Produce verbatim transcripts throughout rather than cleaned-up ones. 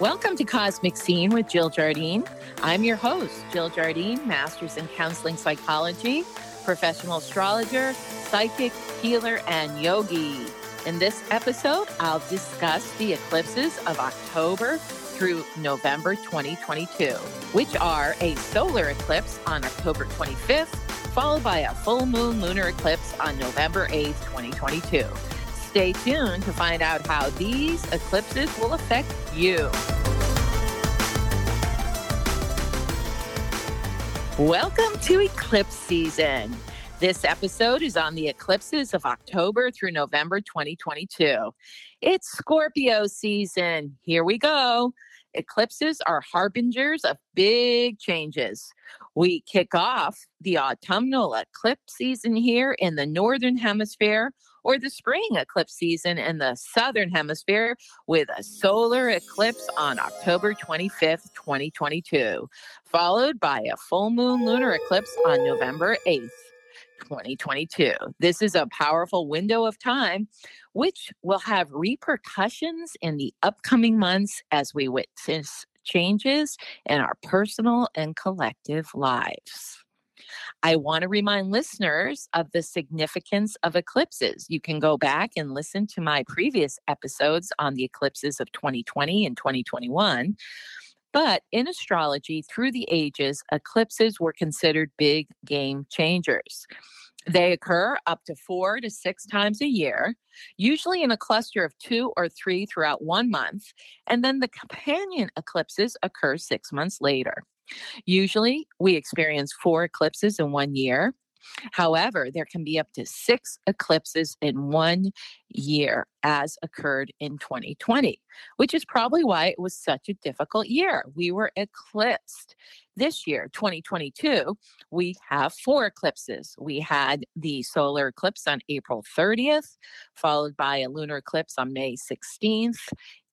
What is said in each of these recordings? Welcome to Cosmic Scene with Jill Jardine. I'm your host, Jill Jardine, master's in counseling psychology, professional astrologer, psychic, healer, and yogi. In this episode, I'll discuss the eclipses of October through November twenty twenty-two, which are a solar eclipse on October twenty-fifth, followed by a full moon lunar eclipse on November eighth, twenty twenty-two. Stay tuned to find out how these eclipses will affect you. Welcome to eclipse season. This episode is on the eclipses of October through November twenty twenty-two. It's Scorpio season. Here we go. Eclipses are harbingers of big changes. We kick off the autumnal eclipse season here in the northern hemisphere, or the spring eclipse season in the southern hemisphere, with a solar eclipse on October twenty-fifth, twenty twenty-two, followed by a full moon lunar eclipse on November eighth, twenty twenty-two. This is a powerful window of time, which will have repercussions in the upcoming months as we witness changes in our personal and collective lives. I want to remind listeners of the significance of eclipses. You can go back and listen to my previous episodes on the eclipses of twenty twenty and twenty twenty-one. But in astrology, through the ages, eclipses were considered big game changers. They occur up to four to six times a year, usually in a cluster of two or three throughout one month, and then the companion eclipses occur six months later. Usually, we experience four eclipses in one year. However, there can be up to six eclipses in one year, as occurred in twenty twenty, which is probably why it was such a difficult year. We were eclipsed. This year, twenty twenty-two, we have four eclipses. We had the solar eclipse on April thirtieth, followed by a lunar eclipse on May sixteenth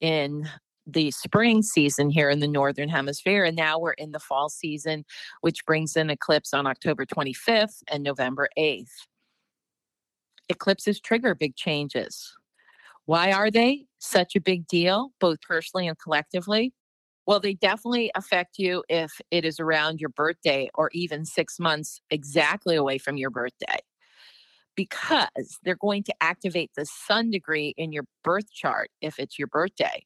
in the spring season here in the northern hemisphere, and now we're in the fall season, which brings an eclipse on October twenty-fifth and November eighth. Eclipses trigger big changes. Why are they such a big deal, both personally and collectively? Well, they definitely affect you if it is around your birthday or even six months exactly away from your birthday, because they're going to activate the sun degree in your birth chart if it's your birthday.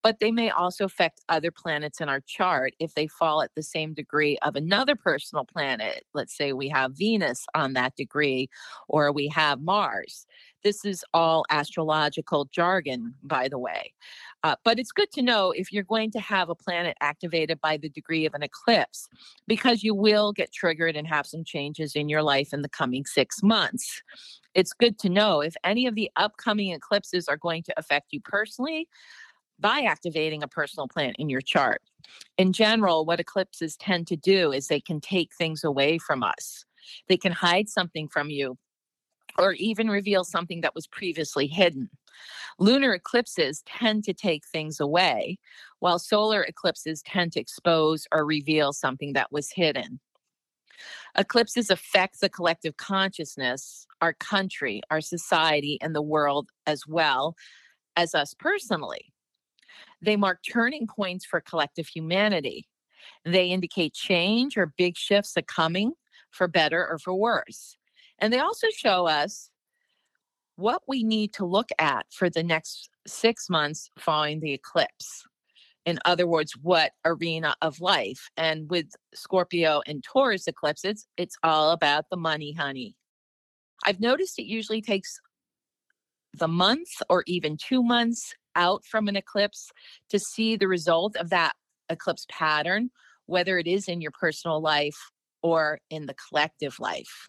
But they may also affect other planets in our chart if they fall at the same degree of another personal planet. Let's say we have Venus on that degree, or we have Mars. This is all astrological jargon, by the way. Uh, but it's good to know if you're going to have a planet activated by the degree of an eclipse, because you will get triggered and have some changes in your life in the coming six months. It's good to know if any of the upcoming eclipses are going to affect you personally by activating a personal planet in your chart. In general, what eclipses tend to do is they can take things away from us. They can hide something from you, or even reveal something that was previously hidden. Lunar eclipses tend to take things away, while solar eclipses tend to expose or reveal something that was hidden. Eclipses affect the collective consciousness, our country, our society, and the world, as well as us personally. They mark turning points for collective humanity. They indicate change or big shifts are coming, for better or for worse. And they also show us what we need to look at for the next six months following the eclipse. In other words, what arena of life. And with Scorpio and Taurus eclipses, it's all about the money, honey. I've noticed it usually takes the month or even two months out from an eclipse to see the result of that eclipse pattern, whether it is in your personal life or in the collective life.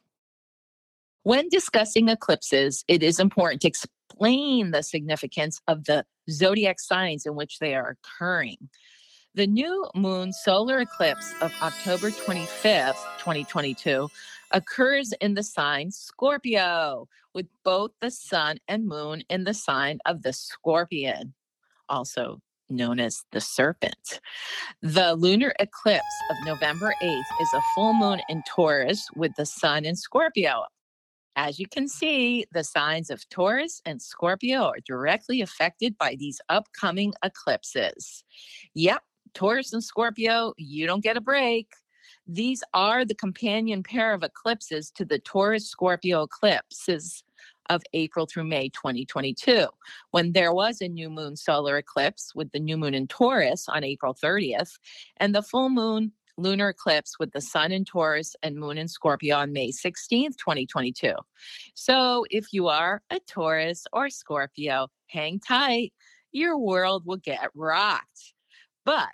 When discussing eclipses, it is important to explain the significance of the zodiac signs in which they are occurring. The new moon solar eclipse of October twenty-fifth, twenty twenty-two occurs in the sign Scorpio, with both the sun and moon in the sign of the scorpion, also known as the serpent. The lunar eclipse of November eighth is a full moon in Taurus with the sun in Scorpio. As you can see, the signs of Taurus and Scorpio are directly affected by these upcoming eclipses. Yep, Taurus and Scorpio, you don't get a break. These are the companion pair of eclipses to the Taurus-Scorpio eclipses of April through May twenty twenty-two, when there was a new moon solar eclipse with the new moon in Taurus on April thirtieth, and the full moon lunar eclipse with the sun in Taurus and moon in Scorpio on May sixteenth, twenty twenty-two. So if you are a Taurus or Scorpio, hang tight. Your world will get rocked. But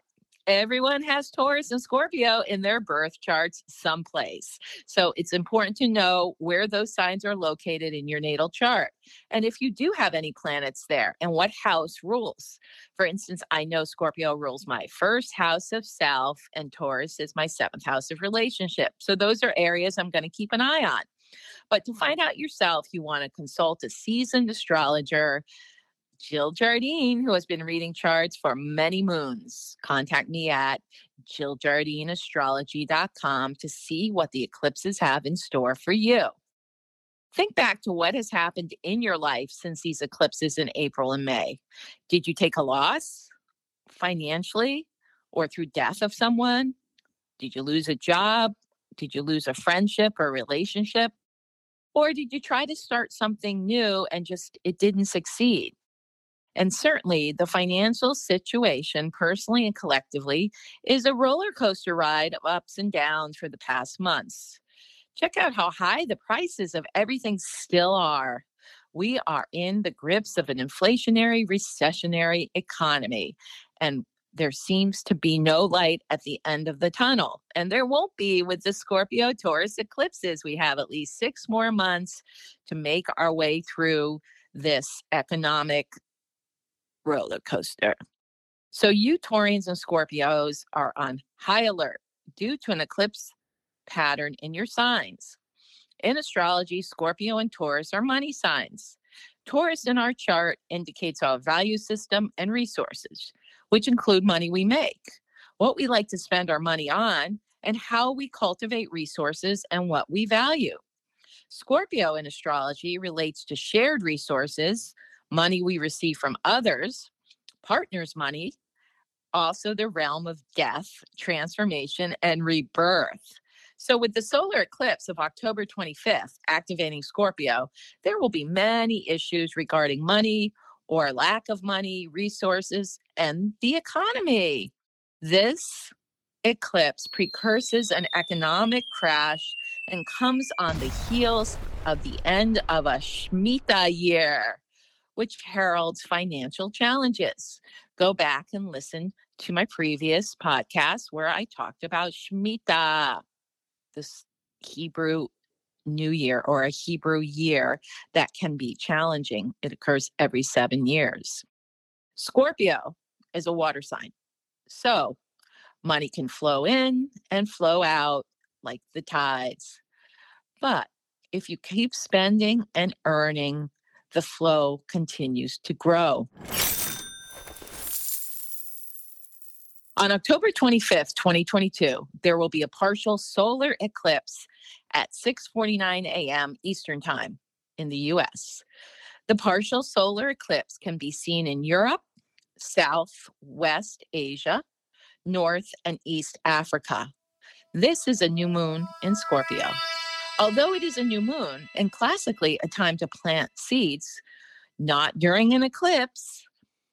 everyone has Taurus and Scorpio in their birth charts someplace. So it's important to know where those signs are located in your natal chart. And if you do have any planets there and what house rules. For instance, I know Scorpio rules my first house of self and Taurus is my seventh house of relationship. So those are areas I'm going to keep an eye on. But to find out yourself, you want to consult a seasoned astrologer, Jill Jardine, who has been reading charts for many moons. Contact me at jill jardine astrology dot com to see what the eclipses have in store for you. Think back to what has happened in your life since these eclipses in April and May. Did you take a loss financially or through death of someone? Did you lose a job? Did you lose a friendship or relationship? Or did you try to start something new and just it didn't succeed? And certainly the financial situation, personally and collectively, is a roller coaster ride of ups and downs for the past months. Check out how high the prices of everything still are. We are in the grips of an inflationary, recessionary economy, and there seems to be no light at the end of the tunnel. And there won't be with the Scorpio-Taurus eclipses. We have at least six more months to make our way through this economic roller coaster. So you Taurians and Scorpios are on high alert due to an eclipse pattern in your signs. In astrology, Scorpio and Taurus are money signs. Taurus in our chart indicates our value system and resources, which include money we make, what we like to spend our money on, and how we cultivate resources and what we value. Scorpio in astrology relates to shared resources, money we receive from others, partners' money, also the realm of death, transformation, and rebirth. So with the solar eclipse of October twenty-fifth activating Scorpio, there will be many issues regarding money or lack of money, resources, and the economy. This eclipse precurses an economic crash and comes on the heels of the end of a Shmita year, which heralds financial challenges. Go back and listen to my previous podcast where I talked about Shmita, this Hebrew New Year or a Hebrew year that can be challenging. It occurs every seven years. Scorpio is a water sign. So money can flow in and flow out like the tides. But if you keep spending and earning, the flow continues to grow. On October twenty-fifth, twenty twenty-two, there will be a partial solar eclipse at six forty-nine a.m. Eastern Time in the U S. The partial solar eclipse can be seen in Europe, Southwest Asia, North and East Africa. This is a new moon in Scorpio. Although it is a new moon and classically a time to plant seeds, not during an eclipse.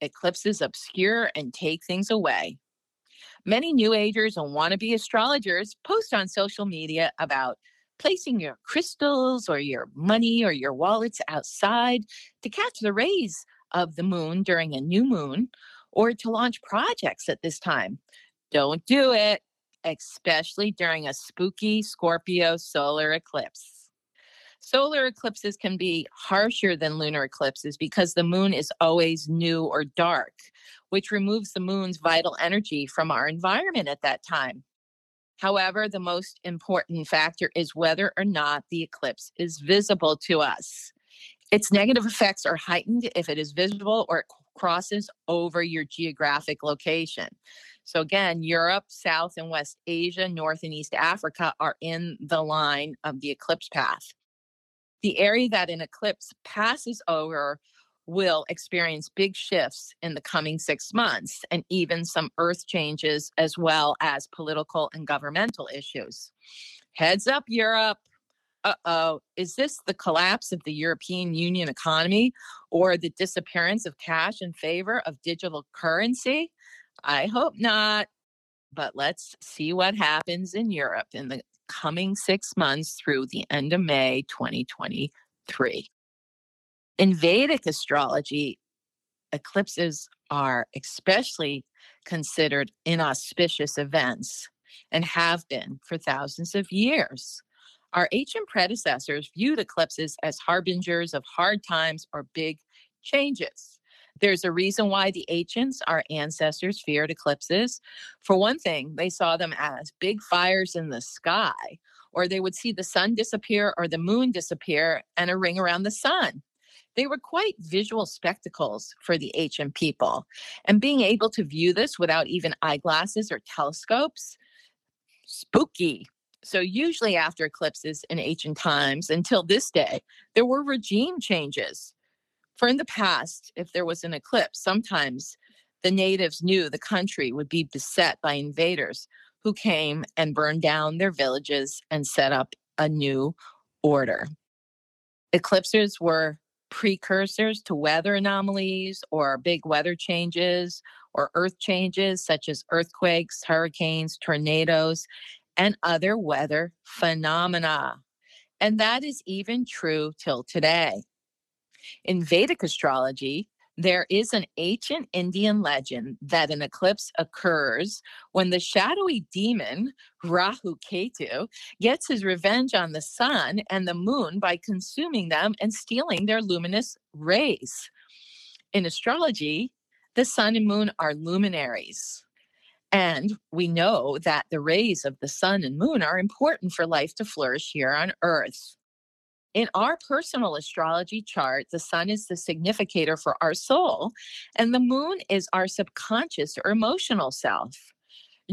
Eclipses obscure and take things away. Many New Agers and wannabe astrologers post on social media about placing your crystals or your money or your wallets outside to catch the rays of the moon during a new moon or to launch projects at this time. Don't do it, especially during a spooky Scorpio solar eclipse. Solar eclipses can be harsher than lunar eclipses because the moon is always new or dark, which removes the moon's vital energy from our environment at that time. However, the most important factor is whether or not the eclipse is visible to us. Its negative effects are heightened if it is visible or it crosses over your geographic location. So again, Europe, South and West Asia, North and East Africa are in the line of the eclipse path. The area that an eclipse passes over will experience big shifts in the coming six months and even some earth changes as well as political and governmental issues. Heads up, Europe. Uh-oh, is this the collapse of the European Union economy or the disappearance of cash in favor of digital currency? I hope not, but let's see what happens in Europe in the coming six months through the end of May twenty twenty-three. In Vedic astrology, eclipses are especially considered inauspicious events and have been for thousands of years. Our ancient predecessors viewed eclipses as harbingers of hard times or big changes. There's a reason why the ancients, our ancestors, feared eclipses. For one thing, they saw them as big fires in the sky, or they would see the sun disappear or the moon disappear and a ring around the sun. They were quite visual spectacles for the ancient people. And being able to view this without even eyeglasses or telescopes, spooky. So usually after eclipses in ancient times until this day, there were regime changes. For in the past, if there was an eclipse, sometimes the natives knew the country would be beset by invaders who came and burned down their villages and set up a new order. Eclipses were precursors to weather anomalies or big weather changes or earth changes such as earthquakes, hurricanes, tornadoes, and other weather phenomena. And that is even true till today. In Vedic astrology, there is an ancient Indian legend that an eclipse occurs when the shadowy demon, Rahu Ketu, gets his revenge on the sun and the moon by consuming them and stealing their luminous rays. In astrology, the sun and moon are luminaries. And we know that the rays of the sun and moon are important for life to flourish here on Earth. In our personal astrology chart, the sun is the significator for our soul, and the moon is our subconscious or emotional self.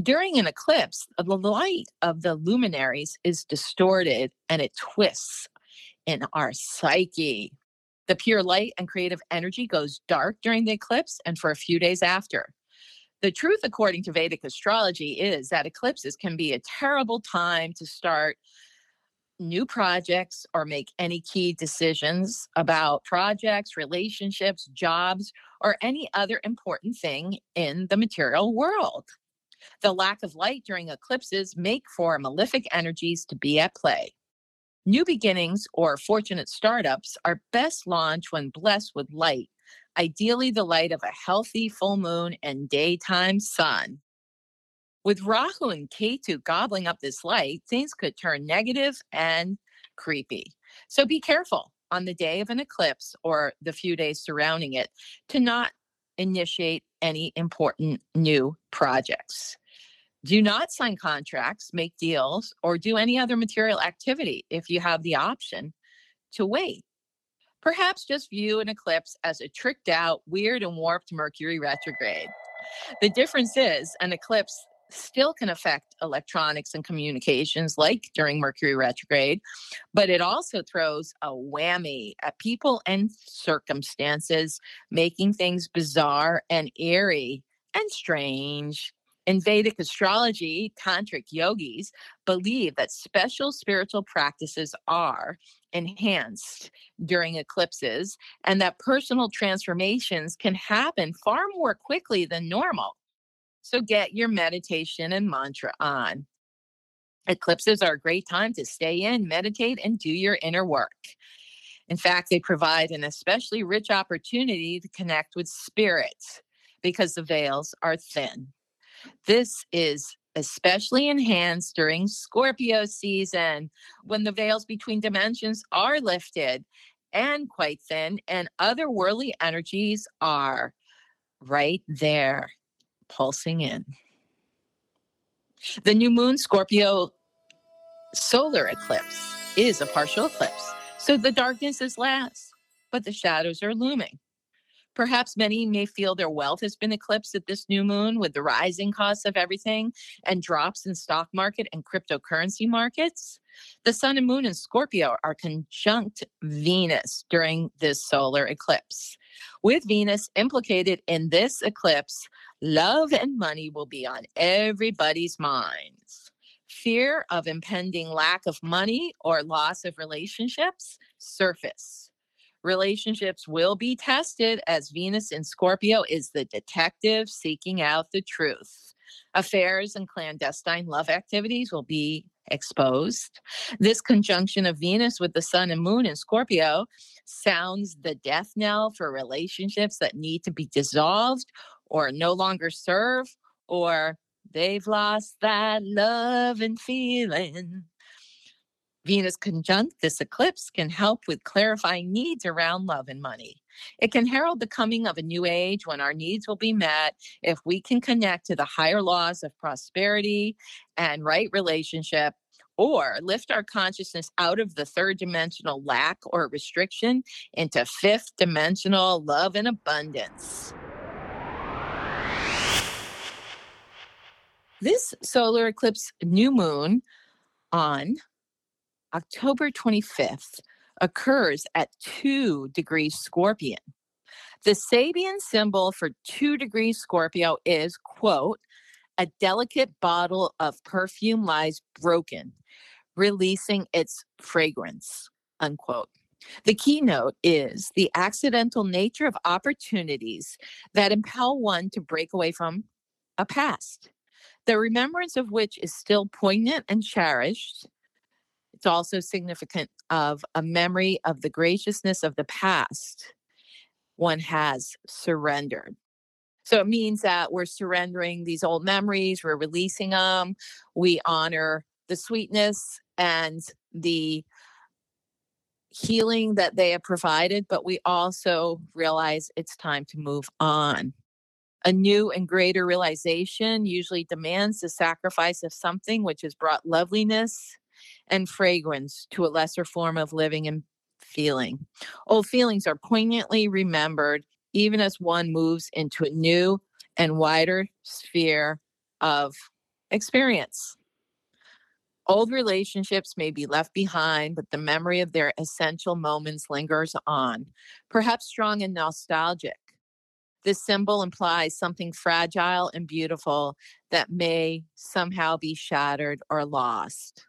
During an eclipse, the light of the luminaries is distorted and it twists in our psyche. The pure light and creative energy goes dark during the eclipse and for a few days after. The truth, according to Vedic astrology, is that eclipses can be a terrible time to start new projects or make any key decisions about projects, relationships, jobs, or any other important thing in the material world. The lack of light during eclipses make for malefic energies to be at play. New beginnings or fortunate startups are best launched when blessed with light, ideally the light of a healthy full moon and daytime sun. With Rahu and Ketu gobbling up this light, things could turn negative and creepy. So be careful on the day of an eclipse or the few days surrounding it to not initiate any important new projects. Do not sign contracts, make deals, or do any other material activity if you have the option to wait. Perhaps just view an eclipse as a tricked out, weird and warped Mercury retrograde. The difference is an eclipse still can affect electronics and communications like during Mercury retrograde, but it also throws a whammy at people and circumstances, making things bizarre and eerie and strange. In Vedic astrology, tantric yogis believe that special spiritual practices are enhanced during eclipses and that personal transformations can happen far more quickly than normal. So get your meditation and mantra on. Eclipses are a great time to stay in, meditate, and do your inner work. In fact, they provide an especially rich opportunity to connect with spirits because the veils are thin. This is especially enhanced during Scorpio season, when the veils between dimensions are lifted and quite thin, and other worldly energies are right there, pulsing in. The new moon Scorpio solar eclipse is a partial eclipse, so the darkness is last, but the shadows are looming. Perhaps many may feel their wealth has been eclipsed at this new moon with the rising costs of everything and drops in stock market and cryptocurrency markets. The sun and moon in Scorpio are conjunct Venus during this solar eclipse. With Venus implicated in this eclipse, love and money will be on everybody's minds. Fear of impending lack of money or loss of relationships surface. Relationships will be tested as Venus in Scorpio is the detective seeking out the truth. Affairs and clandestine love activities will be exposed. This conjunction of Venus with the sun and moon in Scorpio sounds the death knell for relationships that need to be dissolved or no longer serve, or they've lost that love and feeling. Venus conjunct this eclipse can help with clarifying needs around love and money. It can herald the coming of a new age when our needs will be met if we can connect to the higher laws of prosperity and right relationship, or lift our consciousness out of the third dimensional lack or restriction into fifth dimensional love and abundance. This solar eclipse new moon on October twenty-fifth occurs at two degrees Scorpion. The Sabian symbol for two degrees Scorpio is, quote, a delicate bottle of perfume lies broken, releasing its fragrance, unquote. The keynote is the accidental nature of opportunities that impel one to break away from a past, the remembrance of which is still poignant and cherished. It's also significant of a memory of the graciousness of the past one has surrendered. So it means that we're surrendering these old memories, we're releasing them, we honor the sweetness and the healing that they have provided, but we also realize it's time to move on. A new and greater realization usually demands the sacrifice of something which has brought loveliness and fragrance to a lesser form of living and feeling. Old feelings are poignantly remembered even as one moves into a new and wider sphere of experience. Old relationships may be left behind, but the memory of their essential moments lingers on, perhaps strong and nostalgic. This symbol implies something fragile and beautiful that may somehow be shattered or lost.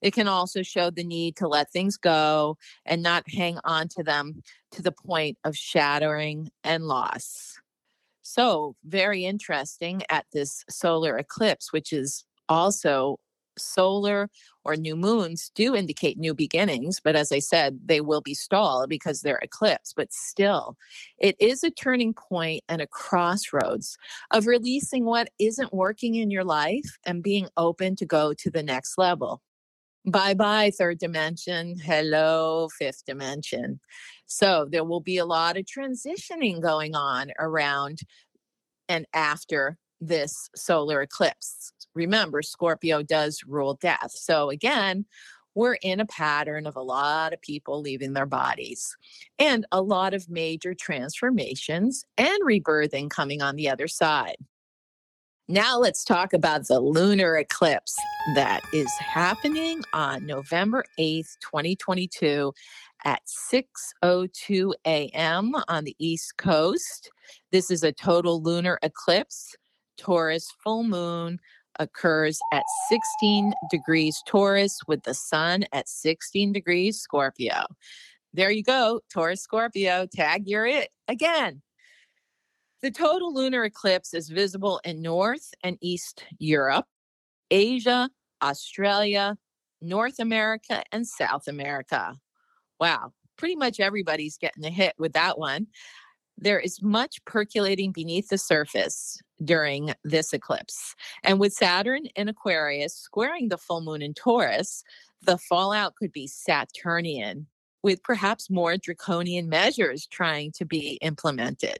It can also show the need to let things go and not hang on to them to the point of shattering and loss. So very interesting at this solar eclipse, which is also solar or new moons do indicate new beginnings. But as I said, they will be stalled because they're eclipsed. But still, it is a turning point and a crossroads of releasing what isn't working in your life and being open to go to the next level. Bye-bye, third dimension. Hello, fifth dimension. So there will be a lot of transitioning going on around and after this solar eclipse. Remember, Scorpio does rule death. So again, we're in a pattern of a lot of people leaving their bodies and a lot of major transformations and rebirthing coming on the other side. Now let's talk about the lunar eclipse that is happening on November eighth, twenty twenty-two at six oh two a.m. on the East Coast. This is a total lunar eclipse. Taurus full moon occurs at sixteen degrees Taurus with the sun at sixteen degrees Scorpio. There you go, Taurus Scorpio, tag you're it again. The total lunar eclipse is visible in North and East Europe, Asia, Australia, North America, and South America. Wow, pretty much everybody's getting a hit with that one. There is much percolating beneath the surface during this eclipse. And with Saturn in Aquarius squaring the full moon in Taurus, the fallout could be Saturnian, with perhaps more draconian measures trying to be implemented.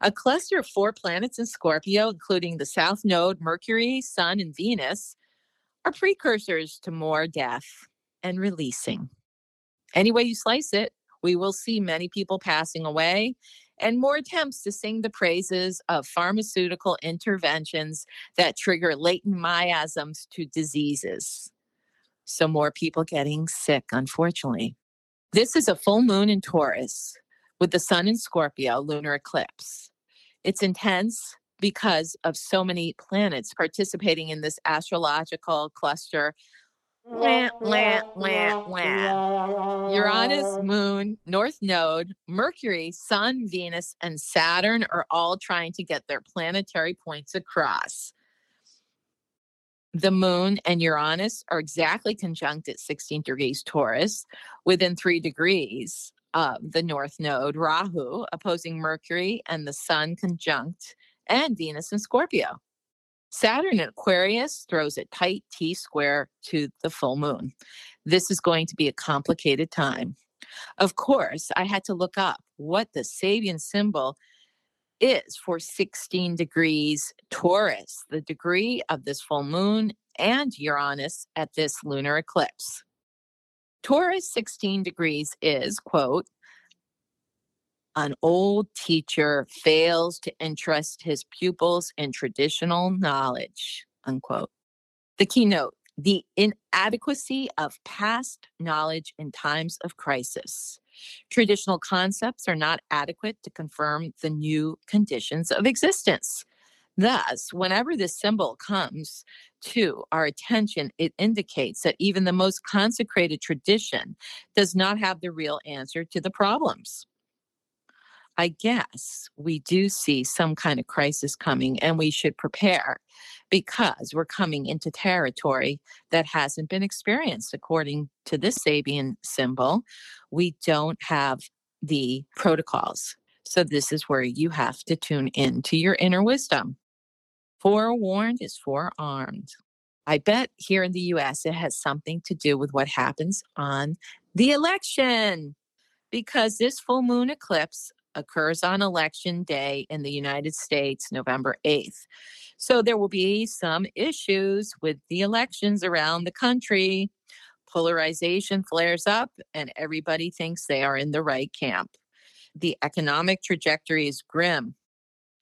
A cluster of four planets in Scorpio, including the South Node, Mercury, Sun, and Venus, are precursors to more death and releasing. Any way you slice it, we will see many people passing away and more attempts to sing the praises of pharmaceutical interventions that trigger latent miasms to diseases. So more people getting sick, unfortunately. This is a full moon in Taurus with the sun in Scorpio, lunar eclipse. It's intense because of so many planets participating in this astrological cluster. Wah, wah, wah, wah. Uranus, moon, North Node, Mercury, Sun, Venus, and Saturn are all trying to get their planetary points across. The moon and Uranus are exactly conjunct at sixteen degrees Taurus, within three degrees of the North Node, Rahu, opposing Mercury and the Sun conjunct, and Venus in Scorpio. Saturn in Aquarius throws a tight T-square to the full moon. This is going to be a complicated time. Of course, I had to look up what the Sabian symbol is for sixteen degrees Taurus, the degree of this full moon and Uranus at this lunar eclipse. Taurus sixteen degrees is, quote, an old teacher fails to interest his pupils in traditional knowledge, unquote. The keynote, the inadequacy of past knowledge in times of crisis. Traditional concepts are not adequate to confirm the new conditions of existence. Thus, whenever this symbol comes to our attention, it indicates that even the most consecrated tradition does not have the real answer to the problems. I guess we do see some kind of crisis coming, and we should prepare because we're coming into territory that hasn't been experienced. According to this Sabian symbol, we don't have the protocols. So this is where you have to tune in to your inner wisdom. Forewarned is forearmed. I bet here in the U S it has something to do with what happens on the election, because this full moon eclipse occurs on election day in the United States, November eighth. So there will be some issues with the elections around the country. Polarization flares up and everybody thinks they are in the right camp. The economic trajectory is grim.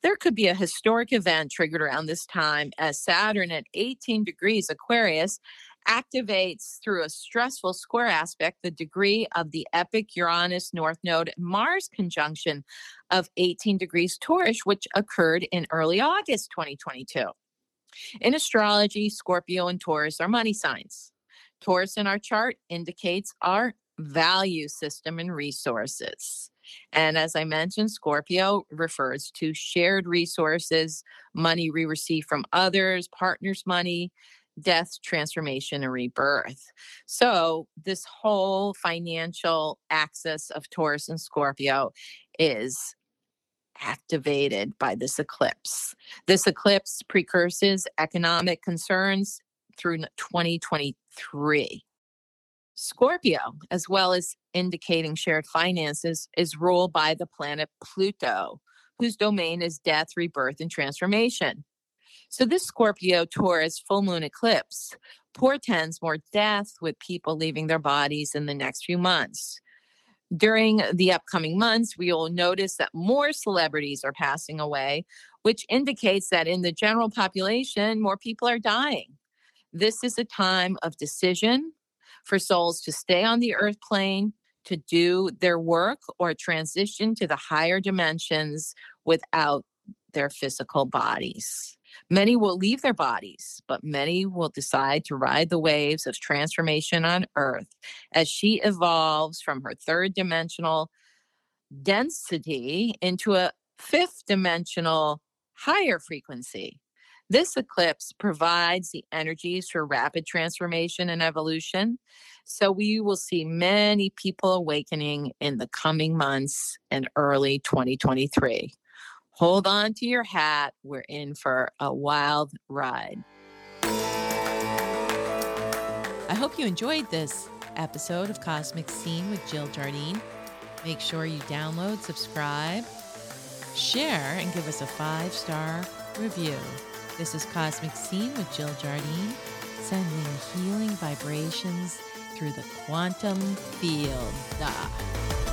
There could be a historic event triggered around this time as Saturn at eighteen degrees Aquarius activates through a stressful square aspect the degree of the epic Uranus North Node Mars conjunction of eighteen degrees Taurus, which occurred in early August twenty twenty-two. In astrology, Scorpio and Taurus are money signs. Taurus in our chart indicates our value system and resources. And as I mentioned, Scorpio refers to shared resources, money we receive from others, partners' money, death, transformation, and rebirth. So this whole financial axis of Taurus and Scorpio is activated by this eclipse. This eclipse precurses economic concerns through twenty twenty-three. Scorpio, as well as indicating shared finances, is ruled by the planet Pluto, whose domain is death, rebirth, and transformation. So this Scorpio-Taurus full moon eclipse portends more death with people leaving their bodies in the next few months. During the upcoming months, we will notice that more celebrities are passing away, which indicates that in the general population, more people are dying. This is a time of decision for souls to stay on the earth plane, to do their work, or transition to the higher dimensions without their physical bodies. Many will leave their bodies, but many will decide to ride the waves of transformation on Earth as she evolves from her third dimensional density into a fifth dimensional higher frequency. This eclipse provides the energies for rapid transformation and evolution. So we will see many people awakening in the coming months and early twenty twenty-three. Hold on to your hat. We're in for a wild ride. I hope you enjoyed this episode of Cosmic Scene with Jill Jardine. Make sure you download, subscribe, share, and give us a five-star review. This is Cosmic Scene with Jill Jardine, sending healing vibrations through the quantum field. Ah.